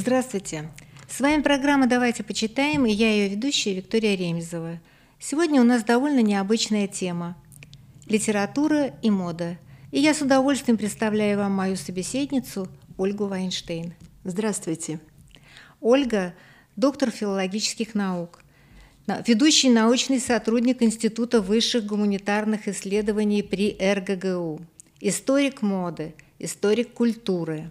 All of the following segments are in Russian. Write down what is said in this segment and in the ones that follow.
Здравствуйте! С вами программа «Давайте почитаем» и я ее ведущая Виктория Ремезова. Сегодня у нас довольно необычная тема – литература и мода. И я с удовольствием представляю вам мою собеседницу Ольгу Вайнштейн. Здравствуйте! Ольга – доктор филологических наук, ведущий научный сотрудник Института высших гуманитарных исследований при РГГУ, историк моды, историк культуры.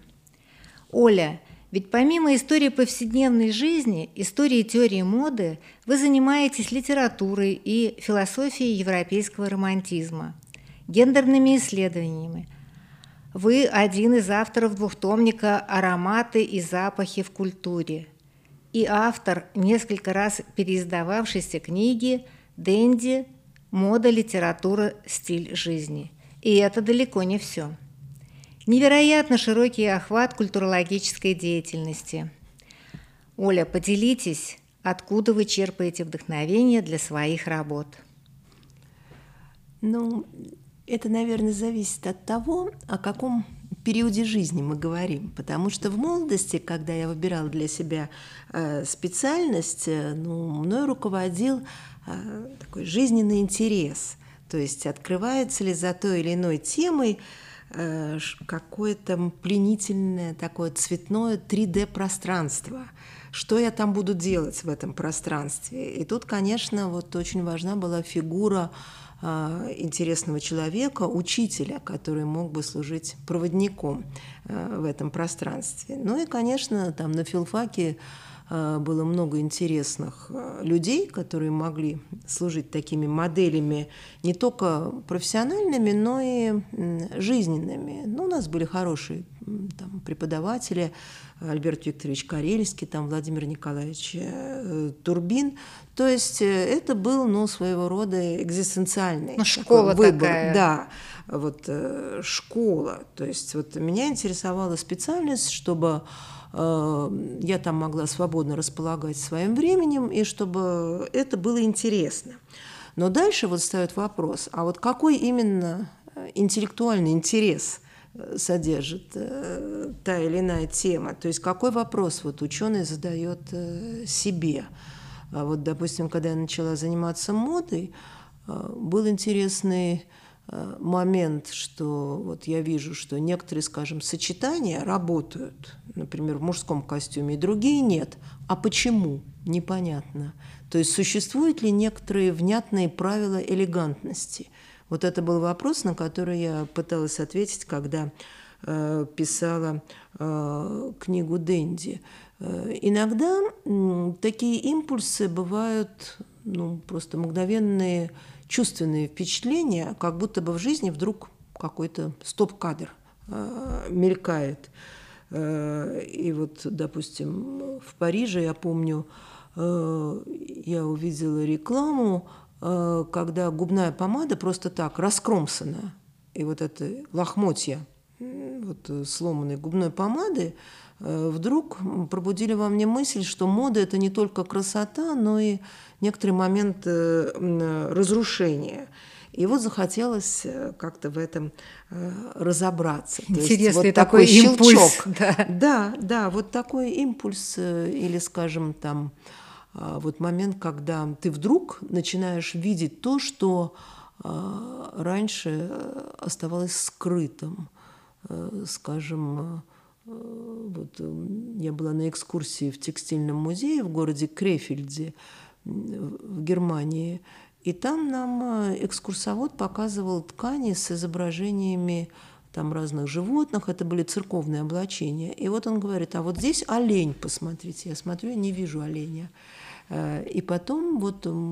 Оля, ведь помимо истории повседневной жизни, истории теории моды, вы занимаетесь литературой и философией европейского романтизма, гендерными исследованиями. Вы один из авторов двухтомника «Ароматы и запахи в культуре» и автор несколько раз переиздававшейся книги «Денди. Мода, литература, стиль жизни». И это далеко не все. Невероятно широкий охват культурологической деятельности. Оля, поделитесь, откуда вы черпаете вдохновение для своих работ? Ну, это, наверное, зависит от того, о каком периоде жизни мы говорим. Потому что в молодости, когда я выбирала для себя специальность, мной руководил такой жизненный интерес. То есть открывается ли за той или иной темой какое-то пленительное такое цветное 3D-пространство. Что я там буду делать в этом пространстве? И тут, конечно, вот очень важна была фигура интересного человека, учителя, который мог бы служить проводником в этом пространстве. Ну и, конечно, там на филфаке было много интересных людей, которые могли служить такими моделями не только профессиональными, но и жизненными. Ну, у нас были хорошие там преподаватели, Альберт Викторович Карельский, там Владимир Николаевич Турбин. То есть это был, своего рода экзистенциальный школа выбор. Такая. Да, школа. То есть меня интересовала специальность, чтобы я там могла свободно располагать своим временем, и чтобы это было интересно. Но дальше встает вопрос, а какой именно интеллектуальный интерес содержит та или иная тема? То есть какой вопрос ученый задает себе? Допустим, когда я начала заниматься модой, был интересный момент, что я вижу, что некоторые, скажем, сочетания работают, например, в мужском костюме, и другие нет. А почему? Непонятно. То есть существуют ли некоторые внятные правила элегантности? Это был вопрос, на который я пыталась ответить, когда писала книгу «Денди». Иногда такие импульсы бывают просто мгновенные, чувственные впечатления, как будто бы в жизни вдруг какой-то стоп-кадр мелькает. И допустим, в Париже, я помню, я увидела рекламу, когда губная помада просто так раскромсана. И это лохмотья сломанной губной помады вдруг пробудили во мне мысль, что мода – это не только красота, но и некоторый момент разрушения. И захотелось как-то в этом разобраться. Интересный такой щелчок. Импульс. Да, такой импульс или, скажем, там момент, когда ты вдруг начинаешь видеть то, что раньше оставалось скрытым, скажем. Я была на экскурсии в текстильном музее в городе Крефельде в Германии, и там нам экскурсовод показывал ткани с изображениями разных животных. Это были церковные облачения. И он говорит, а здесь олень, посмотрите. Я смотрю, не вижу оленя. И потом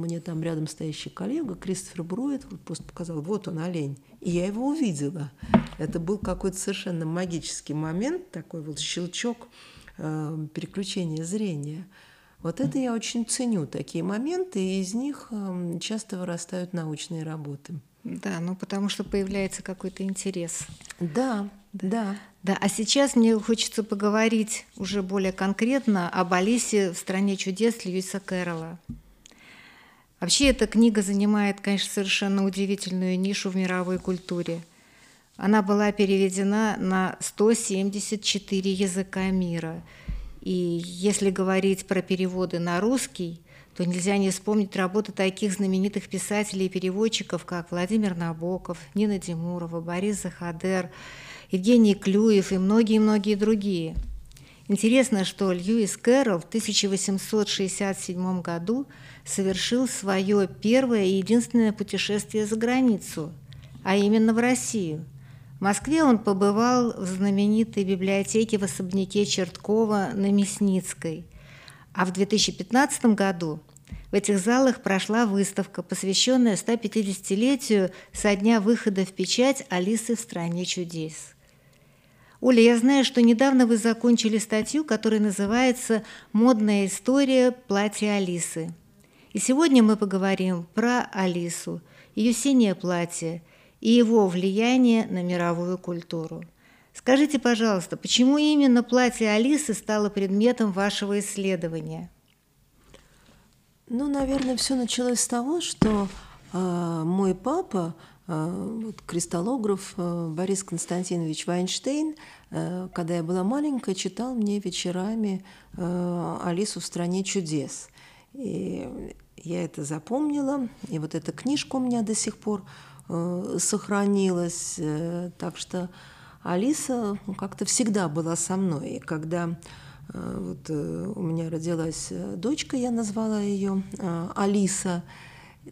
мне там рядом стоящий коллега Кристофер Брует просто показал, он олень. И я его увидела. Это был какой-то совершенно магический момент, такой щелчок переключения зрения. Это я очень ценю, такие моменты, и из них часто вырастают научные работы. Да, потому что появляется какой-то интерес. Да. А сейчас мне хочется поговорить уже более конкретно об «Алисе в стране чудес» Льюиса Кэрролла. Вообще эта книга занимает, конечно, совершенно удивительную нишу в мировой культуре. Она была переведена на 174 языка мира. И если говорить про переводы на русский, то нельзя не вспомнить работы таких знаменитых писателей и переводчиков, как Владимир Набоков, Нина Демурова, Борис Заходер, Евгений Клюев и многие-многие другие. Интересно, что Льюис Кэрролл в 1867 году совершил свое первое и единственное путешествие за границу, а именно в Россию. В Москве он побывал в знаменитой библиотеке в особняке Черткова на Мясницкой. А в 2015 году в этих залах прошла выставка, посвященная 150-летию со дня выхода в печать «Алисы в стране чудес». Оля, я знаю, что недавно вы закончили статью, которая называется «Модная история платья Алисы». И сегодня мы поговорим про Алису, ее синее платье и его влияние на мировую культуру. Скажите, пожалуйста, почему именно платье Алисы стало предметом вашего исследования? Ну, наверное, все началось с того, что мой папа, кристаллограф Борис Константинович Вайнштейн, когда я была маленькая, читал мне вечерами «Алису в стране чудес». И я это запомнила, и вот эта книжка у меня до сих пор сохранилась, так что Алиса как-то всегда была со мной. И когда вот у меня родилась дочка, я назвала ее Алиса.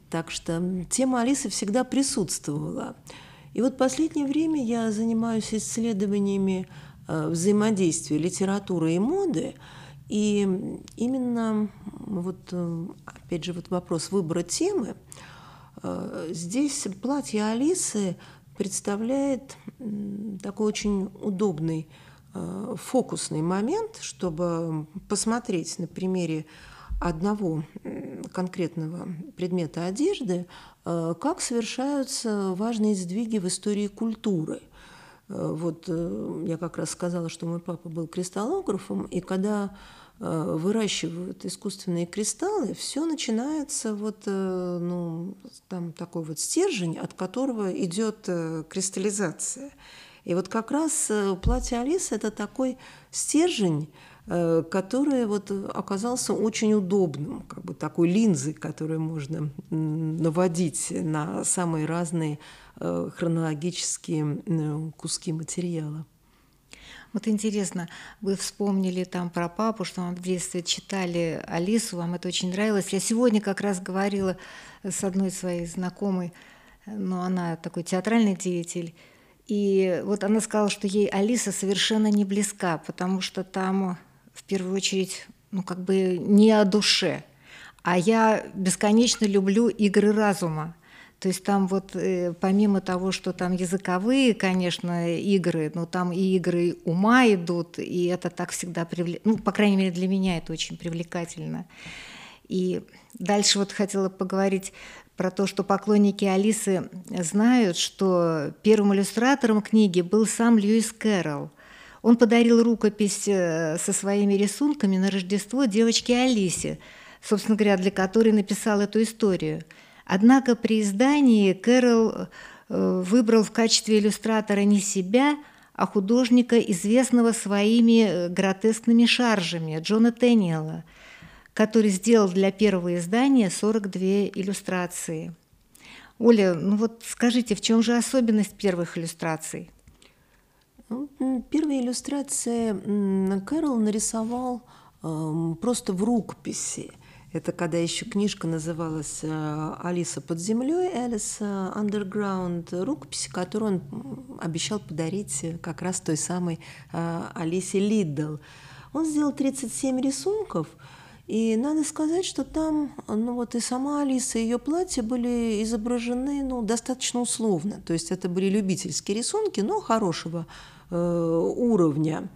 Так что тема Алисы всегда присутствовала. И вот в последнее время я занимаюсь исследованиями взаимодействия литературы и моды. И именно, вот, опять же, вот вопрос выбора темы. Здесь платье Алисы представляет такой очень удобный фокусный момент, чтобы посмотреть на примере одного конкретного предмета одежды, как совершаются важные сдвиги в истории культуры. Вот я как раз сказала, что мой папа был кристаллографом, и когда выращивают искусственные кристаллы, все начинается вот, ну, там такой вот стержень, от которого идет кристаллизация. И вот как раз платье Алисы – это такой стержень, который вот оказался очень удобным, как бы такой линзой, которую можно наводить на самые разные хронологические куски материала. Вот интересно, вы вспомнили там про папу, что вам в детстве читали Алису, вам это очень нравилось. Я сегодня как раз говорила с одной своей знакомой, но она такой театральный деятель, и вот она сказала, что ей Алиса совершенно не близка, потому что там в первую очередь, ну, как бы не о душе. А я бесконечно люблю игры разума. То есть там вот помимо того, что там языковые, конечно, игры, но там и игры ума идут, и это так всегда ну, по крайней мере, для меня это очень привлекательно. И дальше вот хотела поговорить про то, что поклонники Алисы знают, что первым иллюстратором книги был сам Льюис Кэрролл. Он подарил рукопись со своими рисунками на Рождество девочке Алисе, собственно говоря, для которой написал эту историю. Однако при издании Кэрролл выбрал в качестве иллюстратора не себя, а художника, известного своими гротескными шаржами, Джона Тенниела, который сделал для первого издания 42 иллюстрации. Оля, ну вот скажите, в чем же особенность первых иллюстраций? Первые иллюстрации Кэрролл нарисовал просто в рукописи. Это когда еще книжка называлась «Алиса под землей», «Alice Underground», рукопись, которую он обещал подарить как раз той самой Алисе Лидл. Он сделал 37 рисунков, и надо сказать, что там, ну, вот и сама Алиса, и ее платья были изображены, ну, достаточно условно. То есть это были любительские рисунки, но хорошего уровня.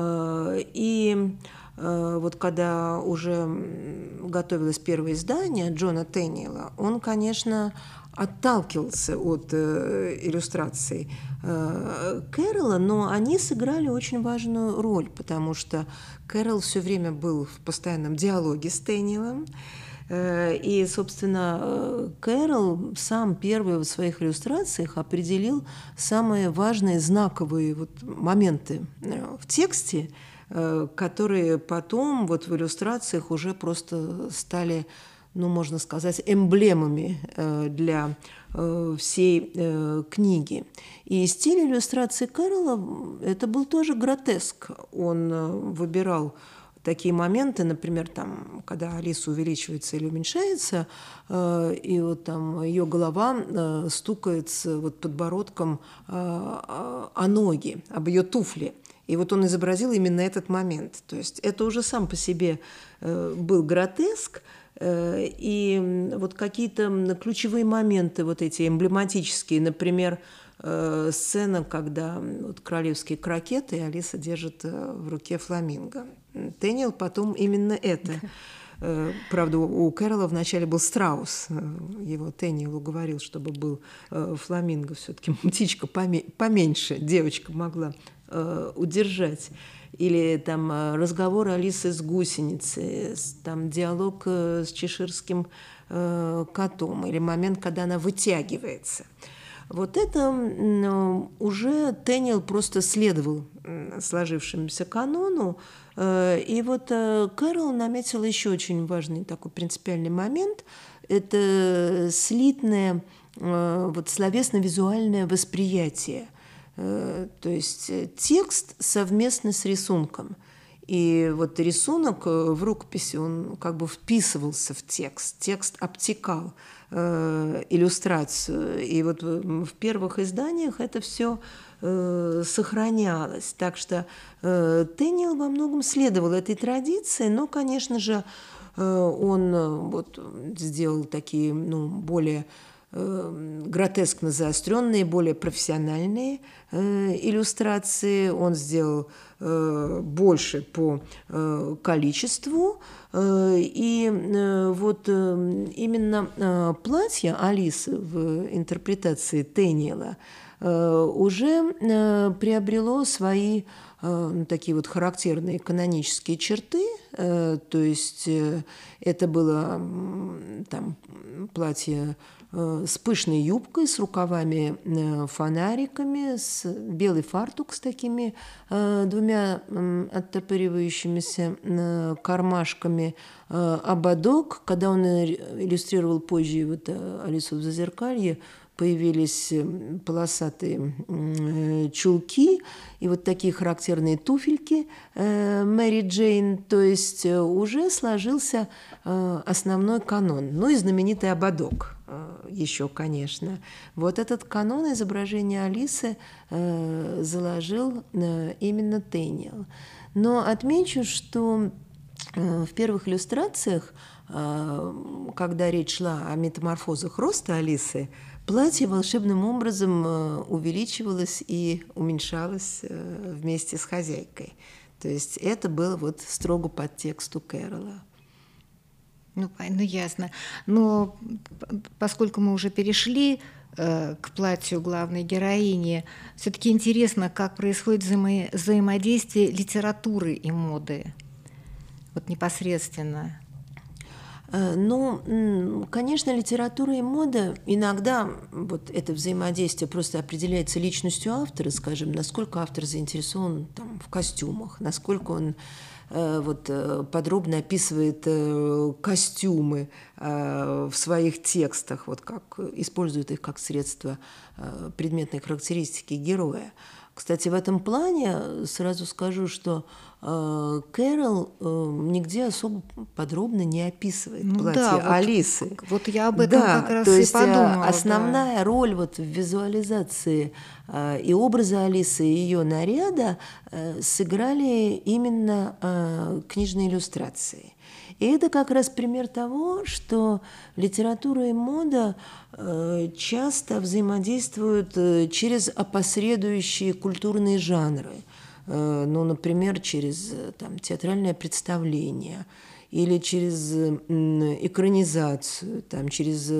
И вот когда уже готовилось первое издание Джона Тенниела, он, конечно, отталкивался от иллюстраций Кэрролла, но они сыграли очень важную роль, потому что Кэрролл все время был в постоянном диалоге с Тенниелом. И, собственно, Кэрролл сам первый в своих иллюстрациях определил самые важные знаковые вот моменты в тексте, которые потом вот в иллюстрациях уже просто стали, ну, можно сказать, эмблемами для всей книги. И стиль иллюстрации Кэрролла – это был тоже гротеск. Он выбирал такие моменты, например, там, когда Алиса увеличивается или уменьшается, и вот там ее голова стукается вот подбородком о ноги, об ее туфли. И вот он изобразил именно этот момент. То есть это уже сам по себе был гротеск, и вот какие-то ключевые моменты, вот эти эмблематические, например, сцена, когда вот королевские крокеты, и Алиса держит в руке фламинго. Тенниел потом именно это. Правда, у Кэрролла вначале был страус. Его Тенниел уговорил, чтобы был фламинго. Все-таки птичка поменьше девочка могла удержать. Или там разговор Алисы с гусеницей, там диалог с чеширским котом, или момент, когда она вытягивается. Вот это уже Тенниел просто следовал сложившемуся канону. И вот Кэрролл наметил еще очень важный такой принципиальный момент. Это слитное вот, словесно-визуальное восприятие. То есть текст совместно с рисунком. И вот рисунок в рукописи, он как бы вписывался в текст, текст обтекал иллюстрацию. И вот в первых изданиях это все сохранялось. Так что Тенниел во многом следовал этой традиции, но, конечно же, он вот сделал такие, ну, более гротескно заостренные, более профессиональные иллюстрации. Он сделал больше по количеству. И вот именно платье Алисы в интерпретации Тенниела уже приобрело свои такие вот характерные канонические черты. То есть это было там платье с пышной юбкой, с рукавами-фонариками, с белый фартук с такими двумя оттопыривающимися кармашками, ободок. Когда он иллюстрировал позже вот Алису в «Зазеркалье», появились полосатые чулки и вот такие характерные туфельки Мэри Джейн. То есть уже сложился основной канон. Ну и знаменитый ободок еще, конечно. Вот этот канон изображения Алисы заложил именно Тенниел. Но отмечу, что в первых иллюстрациях, когда речь шла о метаморфозах роста Алисы, платье волшебным образом увеличивалось и уменьшалось вместе с хозяйкой. То есть это было вот строго по тексту Кэрролла. Ну, ясно. Но поскольку мы уже перешли к платью главной героини, все-таки интересно, как происходит взаимодействие литературы и моды. Вот непосредственно. Ну, конечно, литература и мода, иногда вот это взаимодействие просто определяется личностью автора, скажем, насколько автор заинтересован там, в костюмах, насколько он вот, подробно описывает костюмы в своих текстах, вот как использует их как средство предметной характеристики героя. Кстати, в этом плане сразу скажу, что Кэрролл нигде особо подробно не описывает платье Алисы. Вот я об этом как раз и подумала. Основная роль вот в визуализации и образа Алисы, и ее наряда сыграли именно книжные иллюстрации. И это как раз пример того, что литература и мода часто взаимодействуют через опосредующие культурные жанры. Ну, например, через там, театральное представление или через экранизацию, там, через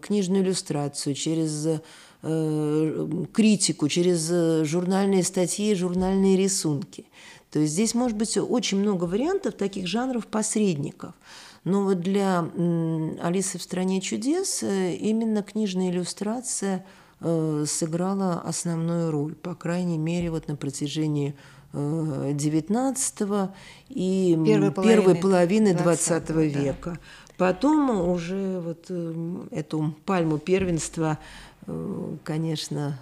книжную иллюстрацию, через критику, через журнальные статьи и журнальные рисунки. То есть здесь может быть очень много вариантов таких жанров-посредников. Но вот для «Алисы в стране чудес» именно книжная иллюстрация сыграла основную роль, по крайней мере, вот на протяжении XIX и первой половины XX века. Да. Потом уже вот эту пальму первенства, конечно,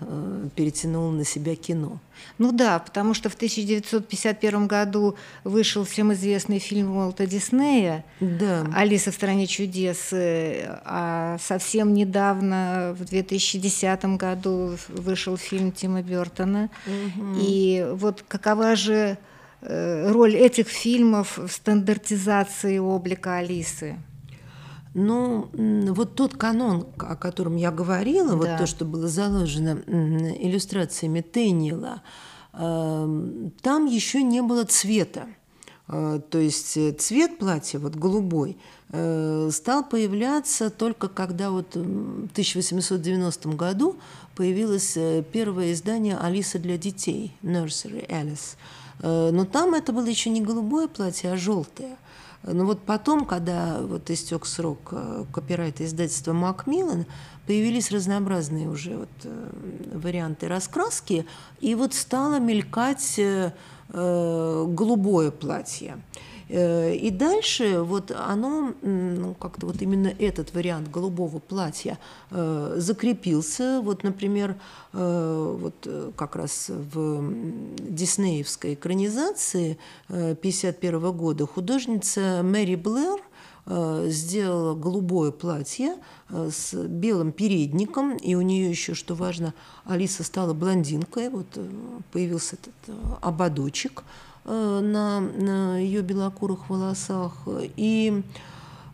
перетянуло на себя кино. Ну да, потому что в 1951 году вышел всем известный фильм Уолта Диснея, да, «Алиса в стране чудес», а совсем недавно, в 2010 году, вышел фильм Тима Бёртона. Угу. И вот какова же роль этих фильмов в стандартизации облика Алисы? Ну, вот тот канон, о котором я говорила, да, вот то, что было заложено иллюстрациями Тенниела, там еще не было цвета. То есть цвет платья, вот голубой, стал появляться только когда вот в 1890 году появилось первое издание «Алиса для детей», Nursery Alice. Но там это было еще не голубое платье, а желтое. Но вот потом, когда вот истек срок копирайта издательства «Макмиллан», появились разнообразные уже вот варианты раскраски, и вот стало мелькать голубое платье. И дальше вот оно, ну, как-то вот именно этот вариант голубого платья закрепился. Вот, например, вот как раз в диснеевской экранизации 1951 года художница Мэри Блэр сделала голубое платье с белым передником, и у нее еще, что важно, Алиса стала блондинкой, вот появился этот ободочек на ее белокурых волосах. И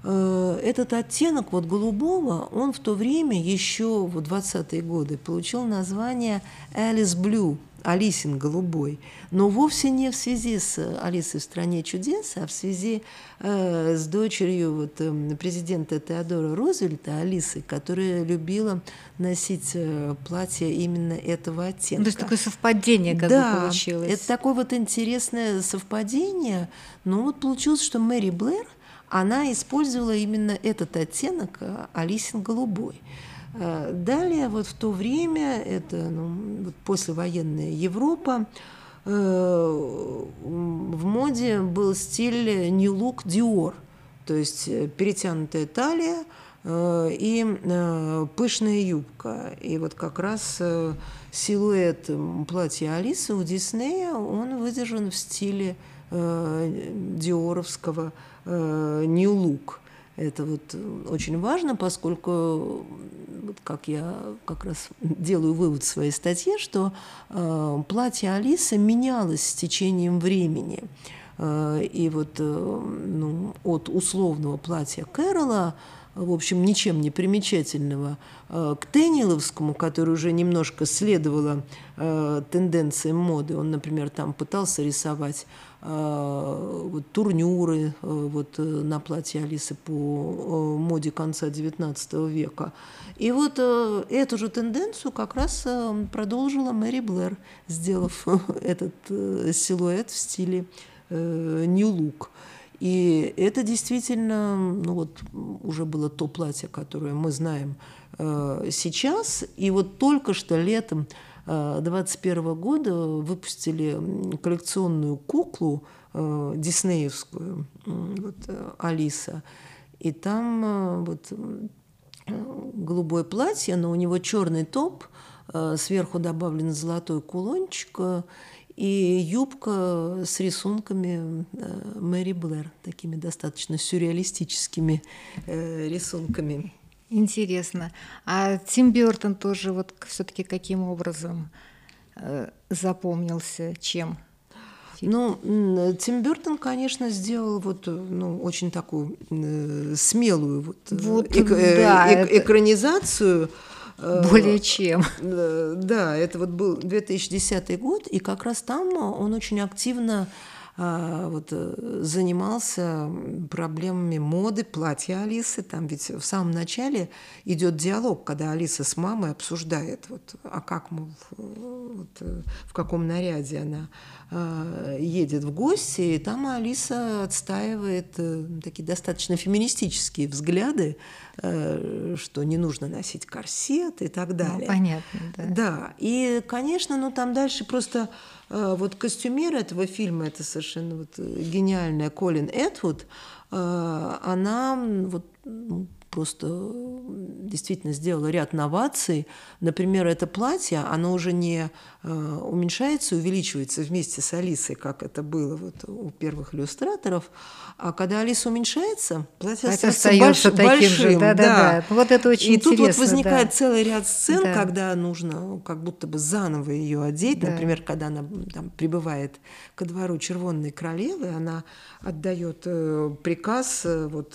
этот оттенок вот голубого, он в то время, еще в 20-е годы, получил название Alice Blue, Алисин голубой, но вовсе не в связи с «Алисой в стране чудес», а в связи с дочерью вот президента Теодора Рузвельта, Алисой, которая любила носить платье именно этого оттенка. То есть такое совпадение, как бы получилось. Да, это такое вот интересное совпадение, но вот получилось, что Мэри Блэр, она использовала именно этот оттенок, Алисин голубой. Далее, вот в то время, это вот послевоенная Европа, в моде был стиль New Look Dior, то есть перетянутая талия и пышная юбка. И вот как раз силуэт платья Алисы у Диснея, он выдержан в стиле диоровского New Look. Это вот очень важно, поскольку, как я как раз делаю вывод в своей статье, что платье Алисы менялось с течением времени. И вот от условного платья Кэрролла, в общем, ничем не примечательного, к Тенниеловскому, который уже немножко следовало тенденциям моды. Он, например, там пытался рисовать турнюры вот на платье Алисы по моде конца XIX века. И вот эту же тенденцию как раз продолжила Мэри Блэр, сделав этот силуэт в стиле New Look. И это действительно, уже было то платье, которое мы знаем сейчас. И вот только что летом 2021 года выпустили коллекционную куклу диснеевскую, вот, Алиса. И там голубое платье, но у него черный топ, сверху добавлен золотой кулончик и юбка с рисунками Мэри Блэр, такими достаточно сюрреалистическими рисунками. Интересно. А Тим Бёртон тоже вот все-таки каким образом запомнился, чем? Тим Бёртон, конечно, сделал очень такую смелую экранизацию. Более чем. Да, это вот был 2010 год, и как раз там он очень активно занимался проблемами моды, платья Алисы. Там ведь в самом начале идет диалог, когда Алиса с мамой обсуждает, в каком наряде она едет в гости, и там Алиса отстаивает такие достаточно феминистические взгляды, что не нужно носить корсет и так далее. Понятно, да. Да, и, конечно, там дальше просто Вот костюмер этого фильма, это совершенно вот гениальная Колин Эдвуд, она вот, ну, просто действительно сделала ряд новаций. Например, это платье, оно уже не уменьшается, увеличивается вместе с Алисой, как это было вот у первых иллюстраторов. А когда Алиса уменьшается, платье остается большим. Да. Вот это очень интересно. И тут вот возникает целый ряд сцен, когда нужно как будто бы заново ее одеть. Да. Например, когда она там прибывает ко двору Червонной королевы, она отдает приказ вот,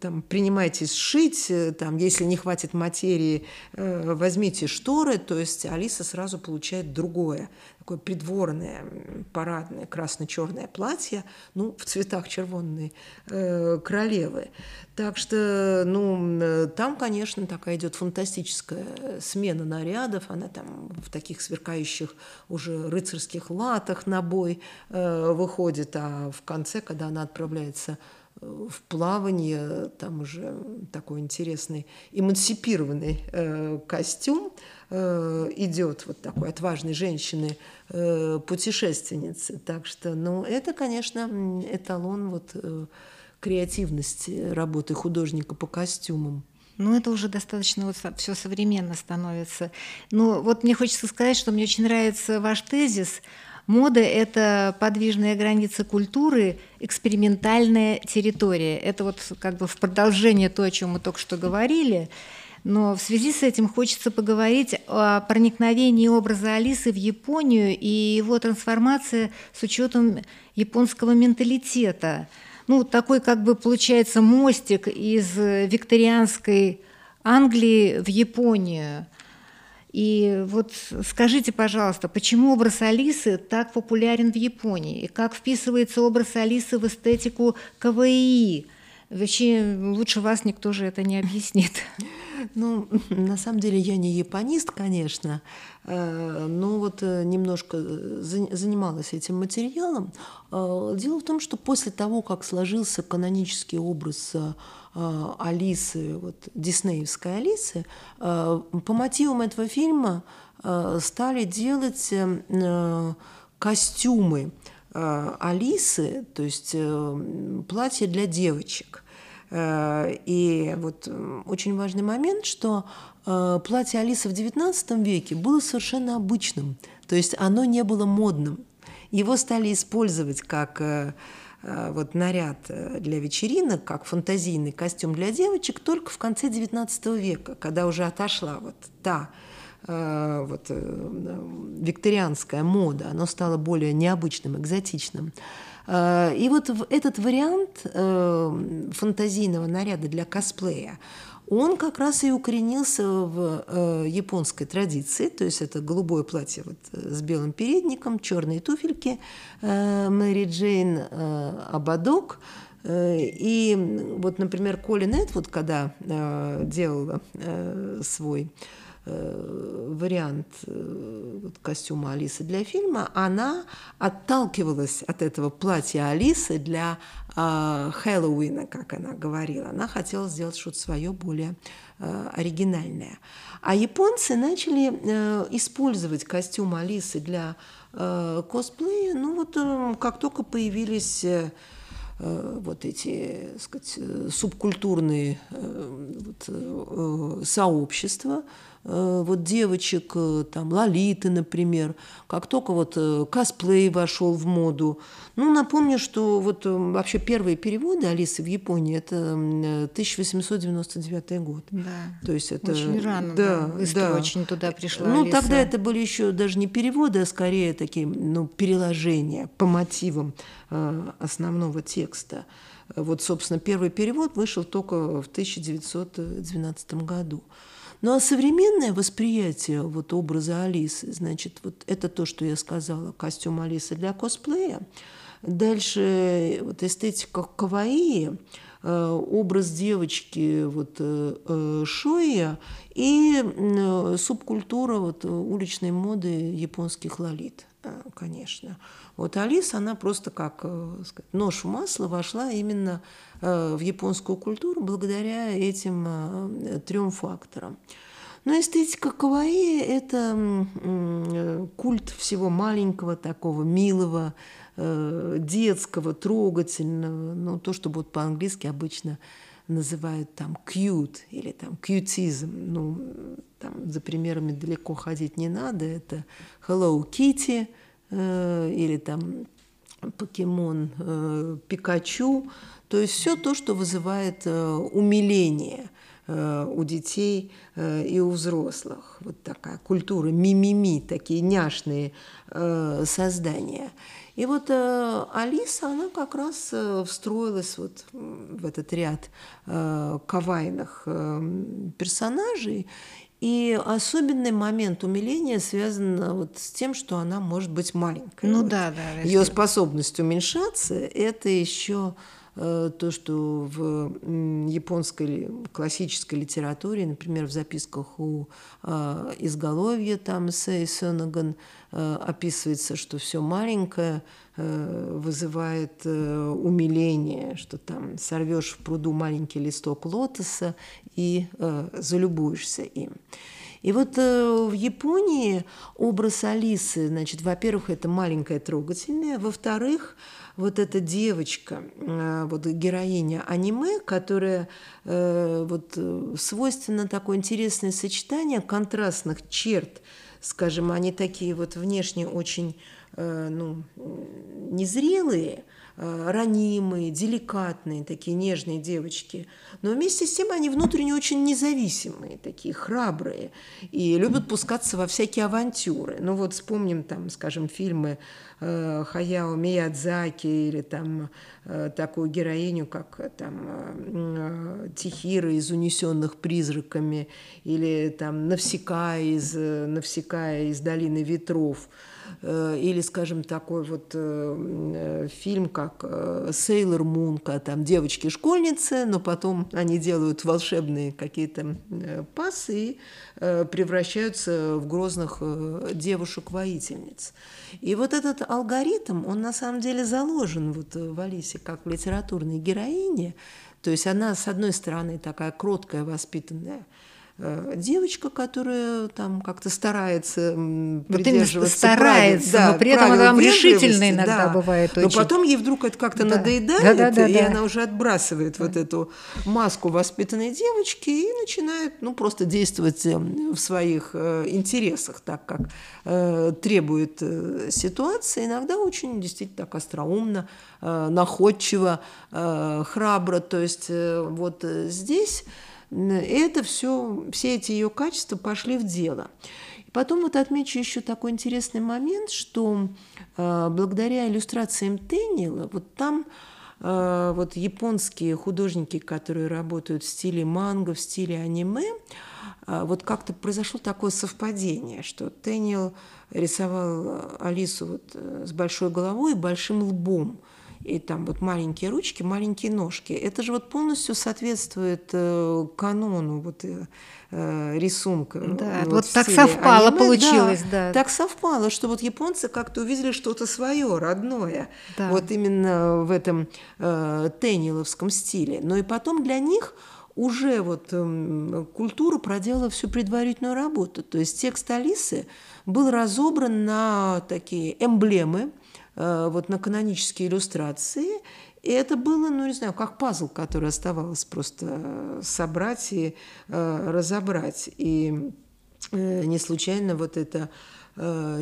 там, принимайтесь шить, там, если не хватит материи, возьмите шторы. То есть Алиса сразу получает другое, такое придворное, парадное, красно-черное платье, ну, в цветах Червонной королевы. Так что, ну, там, конечно, такая идет фантастическая смена нарядов. Она там в таких сверкающих уже рыцарских латах на бой выходит, а в конце, когда она отправляется в плавание, там уже такой интересный эмансипированный костюм идет вот такой отважной женщины путешественницы. Так что, ну, это, конечно, эталон вот креативности работы художника по костюмам. Ну, это уже достаточно вот все современно становится. Ну, вот мне хочется сказать, что мне очень нравится ваш тезис. Мода – это подвижная граница культуры, экспериментальная территория. Это вот как бы в продолжение то, о чем мы только что говорили. Но в связи с этим хочется поговорить о проникновении образа Алисы в Японию и его трансформации с учетом японского менталитета. Ну, такой как бы получается мостик из викторианской Англии в Японию. И вот скажите, пожалуйста, почему образ Алисы так популярен в Японии? И как вписывается образ Алисы в эстетику каваии? Вообще, лучше вас никто же это не объяснит. Ну, на самом деле, я не японист, конечно, но вот немножко занималась этим материалом. Дело в том, что после того, как сложился канонический образ Алисы, вот, диснеевской Алисы, по мотивам этого фильма стали делать костюмы Алисы, то есть платья для девочек. И вот очень важный момент, что платье Алисы в XIX веке было совершенно обычным, то есть оно не было модным. Его стали использовать как вот наряд для вечеринок, как фантазийный костюм для девочек только в конце XIX века, когда уже отошла вот та вот викторианская мода, оно стало более необычным, экзотичным. И вот этот вариант фантазийного наряда для косплея, он как раз и укоренился в японской традиции, то есть это голубое платье вот с белым передником, черные туфельки Мэри Джейн, ободок. И вот, например, Колин Эдвуд, когда делала свой вариант костюма Алисы для фильма, она отталкивалась от этого платья Алисы для Хэллоуина, как она говорила. Она хотела сделать что-то свое более оригинальное. А японцы начали использовать костюм Алисы для косплея, ну вот как только появились вот эти, так сказать, субкультурные вот сообщества, вот девочек, там, лолиты, например, как только вот косплей вошел в моду. Ну, напомню, что вот вообще первые переводы Алисы в Японии – это 1899 год. Да, то есть это очень рано, да, быстро очень туда пришла Алиса. Ну, тогда это были еще даже не переводы, а скорее такие, ну, переложения по мотивам основного текста. Вот, собственно, первый перевод вышел только в 1912 году. Ну, а современное восприятие вот образа Алисы, значит, вот это то, что я сказала, костюм Алисы для косплея. Дальше вот эстетика каваи, образ девочки вот шоя и субкультура вот уличной моды японских лолит, конечно. Вот Алиса, она просто как, так сказать, нож в масло вошла именно в японскую культуру благодаря этим трем факторам. Но эстетика каваи – это культ всего маленького, такого милого, детского, трогательного, ну, то, что вот по-английски обычно называют там cute или там кьютизм. Ну, там за примерами далеко ходить не надо. Это Hello Kitty или там покемон Пикачу. То есть все то, что вызывает умиление у детей и у взрослых. Вот такая культура мимими, такие няшные создания. И вот Алиса, она как раз встроилась вот в этот ряд кавайных персонажей. И особенный момент умиления связан вот с тем, что она может быть маленькой. Ну вот да, да. Ее способность уменьшаться – это еще то, что в японской классической литературе, например, в записках у изголовья там Сэй Сёнэган описывается, что все маленькое вызывает умиление, что там сорвешь в пруду маленький листок лотоса и залюбуешься им. И вот в Японии образ Алисы, значит, во-первых, это маленькая трогательная, во-вторых, вот эта девочка, вот героиня аниме, которая вот свойственно такое интересное сочетание контрастных черт, скажем, они такие вот внешне очень ну, незрелые, ранимые, деликатные, такие нежные девочки. Но вместе с тем они внутренне очень независимые, такие храбрые и любят пускаться во всякие авантюры. Ну вот вспомним там, скажем, фильмы Хаяо Миядзаки или там такую героиню, как там Тихира из «Унесенных призраками» или там Навсикая из «Долины ветров». Или, скажем, такой вот фильм, как «Сейлор Мун», там девочки-школьницы, но потом они делают волшебные какие-то пасы и превращаются в грозных девушек-воительниц. И вот этот алгоритм, он на самом деле заложен вот в Алисе как в литературной героине. То есть она, с одной стороны, такая кроткая, воспитанная девочка, которая там как-то старается придерживаться, старается, правил, да, но при этом она там решительно иногда, да, бывает очень. Но потом ей вдруг это как-то, да, надоедает, да, и да, она уже отбрасывает, да, вот эту маску воспитанной девочки и начинает, ну, просто действовать в своих интересах, так как требует ситуация. Иногда очень действительно так остроумно, находчиво, храбро. То есть вот здесь это все эти ее качества пошли в дело. И потом вот отмечу еще такой интересный момент, что благодаря иллюстрациям Тенниела, вот там вот японские художники, которые работают в стиле манго, в стиле аниме, вот как-то произошло такое совпадение, что Тенниел рисовал Алису вот с большой головой и большим лбом. И там вот маленькие ручки, маленькие ножки. Это же вот полностью соответствует канону вот, рисунка. Да, вот так совпало, аниме получилось. Да, да. Так совпало, что вот японцы как-то увидели что-то свое, родное. Да. Вот именно в этом тенниеловском стиле. Но и потом для них уже вот культура проделала всю предварительную работу. То есть текст Алисы был разобран на такие эмблемы, вот на канонические иллюстрации. И это было, ну, не знаю, как пазл, который оставалось просто собрать и разобрать. И не случайно вот эта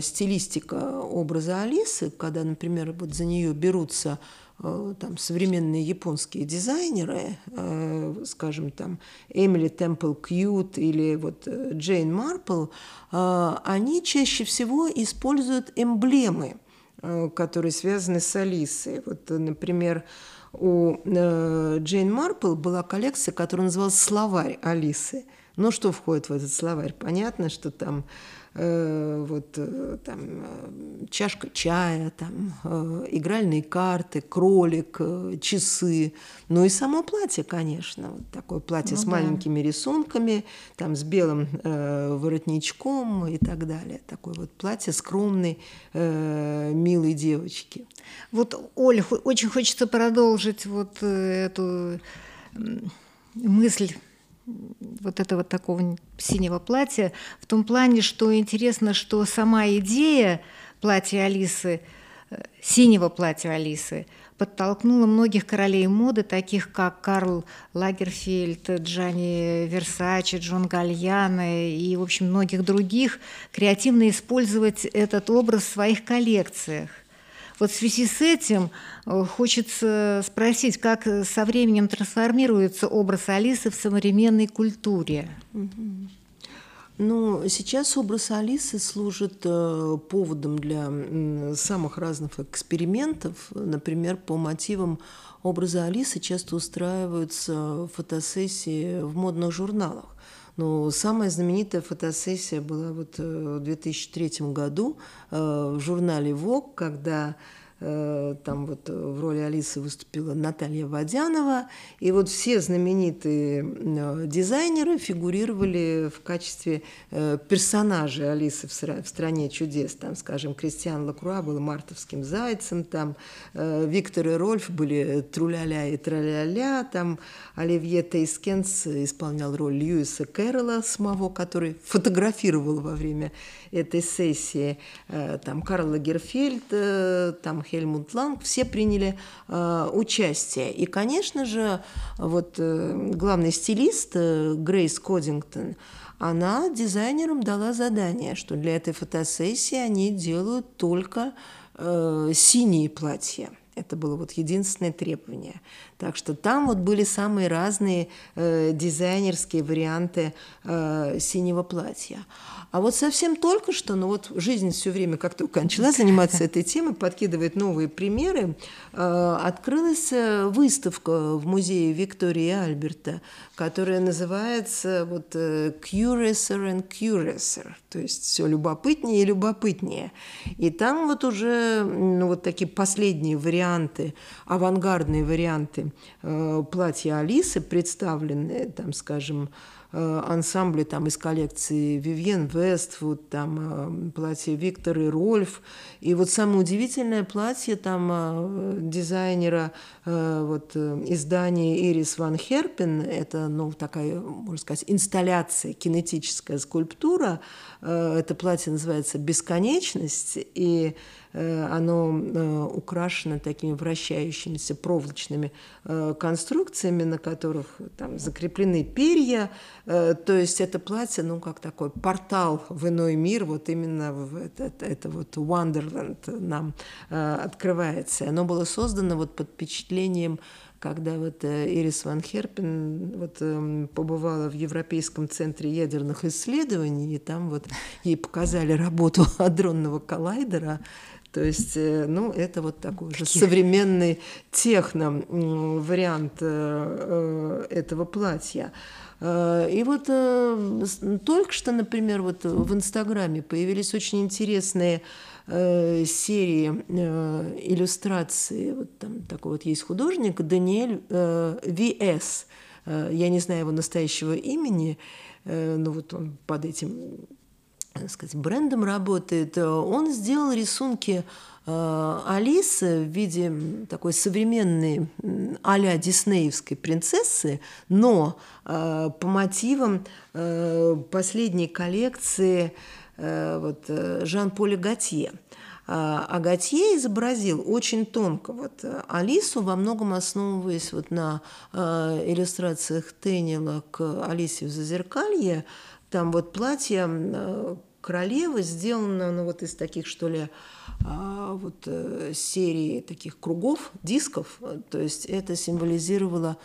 стилистика образа Алисы, когда, например, вот за нее берутся там современные японские дизайнеры, скажем, там Эмили Темпл Кьют или вот Джейн Марпл, они чаще всего используют эмблемы, которые связаны с Алисой. Вот, например, у Джейн Марпл была коллекция, которая называлась «Словарь Алисы». Ну, что входит в этот словарь? Понятно, что там вот там чашка чая, там игральные карты, кролик, часы, ну и само платье, конечно, вот такое платье, ну, с, да, маленькими рисунками, там с белым воротничком и так далее, такое вот платье скромной, милой девочки. Вот, Оль, очень хочется продолжить вот эту мысль вот этого такого синего платья, в том плане, что интересно, что сама идея платья Алисы, синего платья Алисы, подтолкнула многих королей моды, таких как Карл Лагерфельд, Джани Версачи, Джон Гальяно и, в общем, многих других, креативно использовать этот образ в своих коллекциях. Вот в связи с этим хочется спросить, как со временем трансформируется образ Алисы в современной культуре? Ну, сейчас образ Алисы служит поводом для самых разных экспериментов. Например, по мотивам образа Алисы часто устраиваются фотосессии в модных журналах. Но самая знаменитая фотосессия была вот в 2003 году в журнале «Vogue», когда там вот в роли Алисы выступила Наталья Водянова, и вот все знаменитые дизайнеры фигурировали в качестве персонажей Алисы в «Стране чудес». Там, скажем, Кристиан Лакруа был мартовским зайцем, там Виктор и Рольф были Труляля и Траляля, там Оливье Тейскенс исполнял роль Льюиса Кэрролла самого, который фотографировал во время этой сессии, там Карл Лагерфельд, там Хельмут Ланг, все приняли участие. И, конечно же, вот главный стилист Грейс Коддингтон, она дизайнерам дала задание, что для этой фотосессии они делают только синие платья. Это было вот единственное требование. Так что там вот были самые разные дизайнерские варианты синего платья. А вот совсем только что, ну вот жизнь все время как-то начала заниматься этой темой, подкидывает новые примеры, открылась выставка в музее Виктории и Альберта, которая называется вот «Curiouser and Curiouser», то есть все любопытнее и любопытнее. И там вот уже ну, вот такие последние варианты, авангардные варианты платья Алисы представлены, там, скажем, ансамбли там, из коллекции Вивьен Вествуд, там платье Виктор и Рольф. И вот самое удивительное платье там дизайнера вот, издания Ирис Ван Херпин, это ну, такая, можно сказать, инсталляция, кинетическая скульптура. Это платье называется «Бесконечность», и оно украшено такими вращающимися проволочными конструкциями, на которых там закреплены перья. То есть это платье, ну, как такой портал в иной мир, вот именно в это вот Wonderland нам открывается. Оно было создано вот под впечатлением, когда вот Ирис Ван Херпин вот побывала в Европейском центре ядерных исследований, и там вот ей показали работу адронного коллайдера. То есть, ну, это вот такой уже современный техно-вариант этого платья. И вот только что, например, вот в Инстаграме появились очень интересные серии иллюстраций. Вот там такой вот есть художник Даниэль В.С. Я не знаю его настоящего имени, но вот он под этим, так сказать, брендом работает. Он сделал рисунки Алиса в виде такой современной а-ля диснеевской принцессы, но по мотивам последней коллекции вот, Жан-Поля Готье. А Готье изобразил очень тонко вот, Алису, во многом основываясь вот на иллюстрациях Тенниела к Алисе в «Зазеркалье». Там вот платье королевы сделано ну, вот из таких, что ли, вот, серии таких кругов, дисков. То есть это символизировало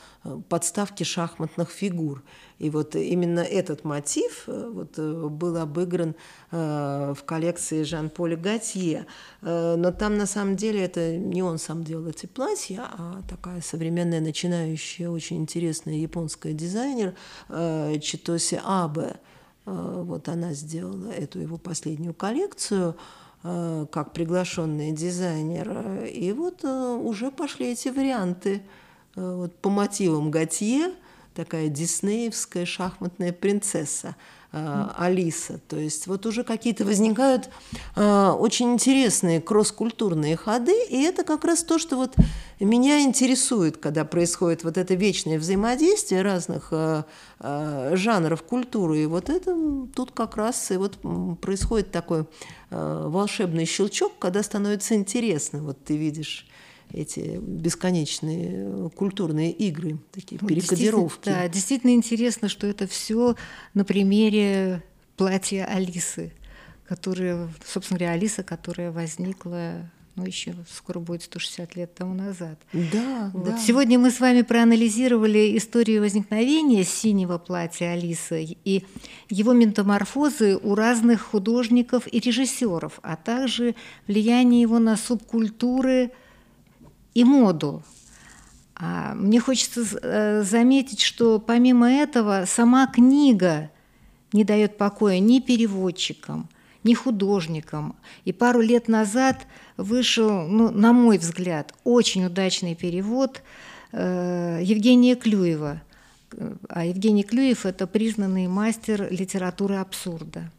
подставки шахматных фигур. И вот именно этот мотив вот, был обыгран в коллекции Жан-Поля Готье. Но там, на самом деле, это не он сам делал эти платья, а такая современная, начинающая, очень интересная японская дизайнер Читоси Абе. Вот она сделала эту его последнюю коллекцию как приглашенный дизайнер. И вот уже пошли эти варианты вот по мотивам Готье. Такая диснеевская шахматная принцесса Алиса. То есть вот уже какие-то возникают очень интересные кросс-культурные ходы, и это как раз то, что вот Меня интересует, когда происходит вот это вечное взаимодействие разных жанров культуры, и вот это тут как раз и вот происходит такой волшебный щелчок, когда становится интересно, вот ты видишь эти бесконечные культурные игры, такие перекодировки. Действительно, да, действительно интересно, что это все на примере платья Алисы, которая, собственно говоря, Алиса, которая возникла, ну, еще скоро будет 160 лет тому назад. Да, вот да. Сегодня мы с вами проанализировали историю возникновения синего платья Алисы и его метаморфозы у разных художников и режиссеров, а также влияние его на субкультуры и моду. Мне хочется заметить, что помимо этого сама книга не дает покоя ни переводчикам, ни художникам. И пару лет назад вышел, ну, на мой взгляд, очень удачный перевод Евгения Клюева. А Евгений Клюев – это признанный мастер литературы абсурда.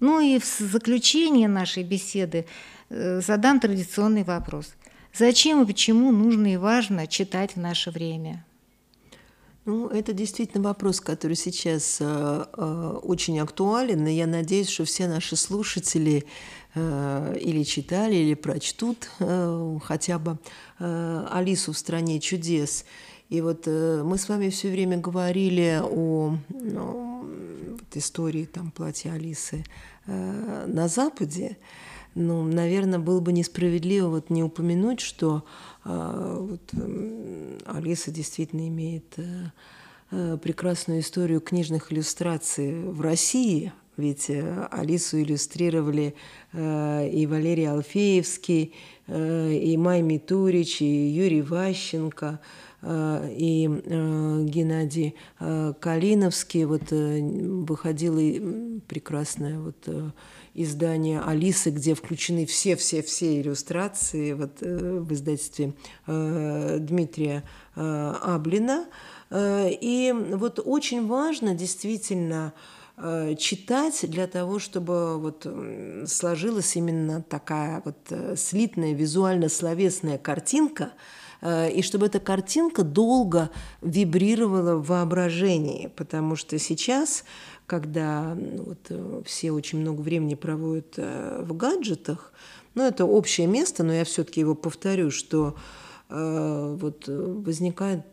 Ну и в заключение нашей беседы задам традиционный вопрос. Зачем и почему нужно и важно читать в наше время? Ну, это действительно вопрос, который сейчас очень актуален, и я надеюсь, что все наши слушатели или читали, или прочтут хотя бы «Алису в стране чудес». И вот мы с вами все время говорили о истории там, платья Алисы на Западе. Ну, наверное, было бы несправедливо вот не упомянуть, что Алиса действительно имеет прекрасную историю книжных иллюстраций в России. Ведь Алису иллюстрировали и Валерий Алфеевский, и Май Митурич, и Юрий Ващенко, и Геннадий Калиновский. Вот выходила прекрасная вот издание «Алисы», где включены все-все-все иллюстрации вот, в издательстве Дмитрия Аблина. И вот очень важно действительно читать для того, чтобы вот сложилась именно такая вот слитная визуально-словесная картинка, и чтобы эта картинка долго вибрировала в воображении, потому что сейчас, когда вот все очень много времени проводят в гаджетах, ну, это общее место, но я все-таки его повторю, что вот возникает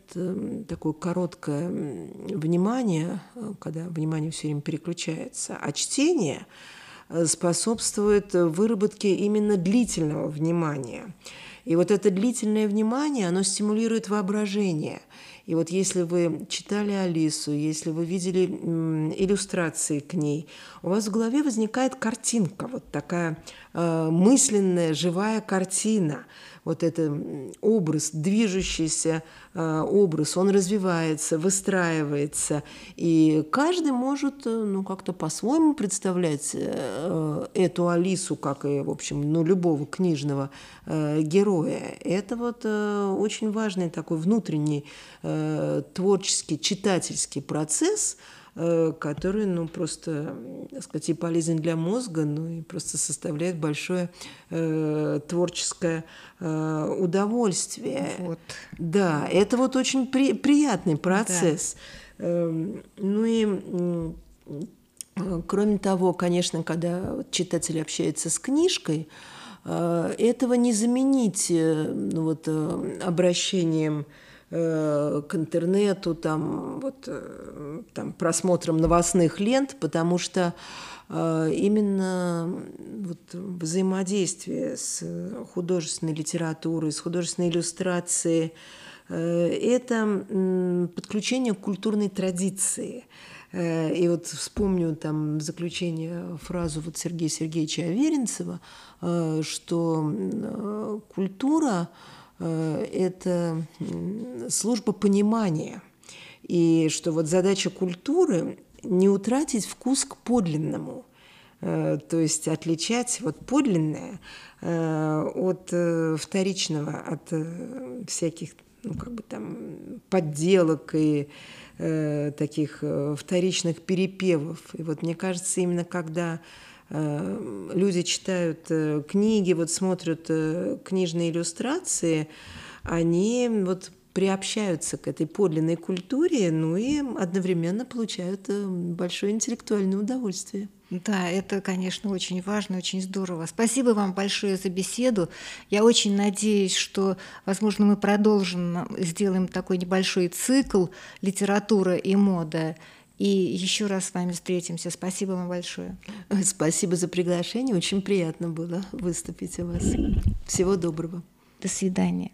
такое короткое внимание, когда внимание все время переключается, а чтение способствует выработке именно длительного внимания. И вот это длительное внимание, оно стимулирует воображение. И вот если вы читали Алису, если вы видели иллюстрации к ней, у вас в голове возникает картинка, вот такая мысленная, живая картина. Вот это образ, движущийся образ, он развивается, выстраивается. И каждый может, ну, как-то по-своему представлять эту Алису, как и, в общем, ну, любого книжного героя. Это вот очень важный такой внутренний творческий, читательский процесс, который, ну, просто, так сказать, и полезен для мозга, ну, и просто составляет большое творческое удовольствие. Вот. Да, это вот очень приятный процесс. Да. Ну и, кроме того, конечно, когда читатель общается с книжкой, этого не заменить, ну, вот, обращением к интернету, там, вот, там, просмотром новостных лент, потому что именно вот взаимодействие с художественной литературой, с художественной иллюстрацией – это подключение к культурной традиции. И вот вспомню там в заключение фразу вот Сергея Сергеевича Аверинцева, что культура это служба понимания, и что вот задача культуры – не утратить вкус к подлинному, то есть отличать вот подлинное от вторичного, от всяких, ну, как бы там подделок и таких вторичных перепевов. И вот мне кажется, именно когда люди читают книги, вот смотрят книжные иллюстрации, они вот приобщаются к этой подлинной культуре, ну и одновременно получают большое интеллектуальное удовольствие. Да, это, конечно, очень важно, очень здорово. Спасибо вам большое за беседу. Я очень надеюсь, что, возможно, мы продолжим, сделаем такой небольшой цикл «Литература и мода». И еще раз с вами встретимся. Спасибо вам большое. Спасибо за приглашение. Очень приятно было выступить у вас. Всего доброго. До свидания.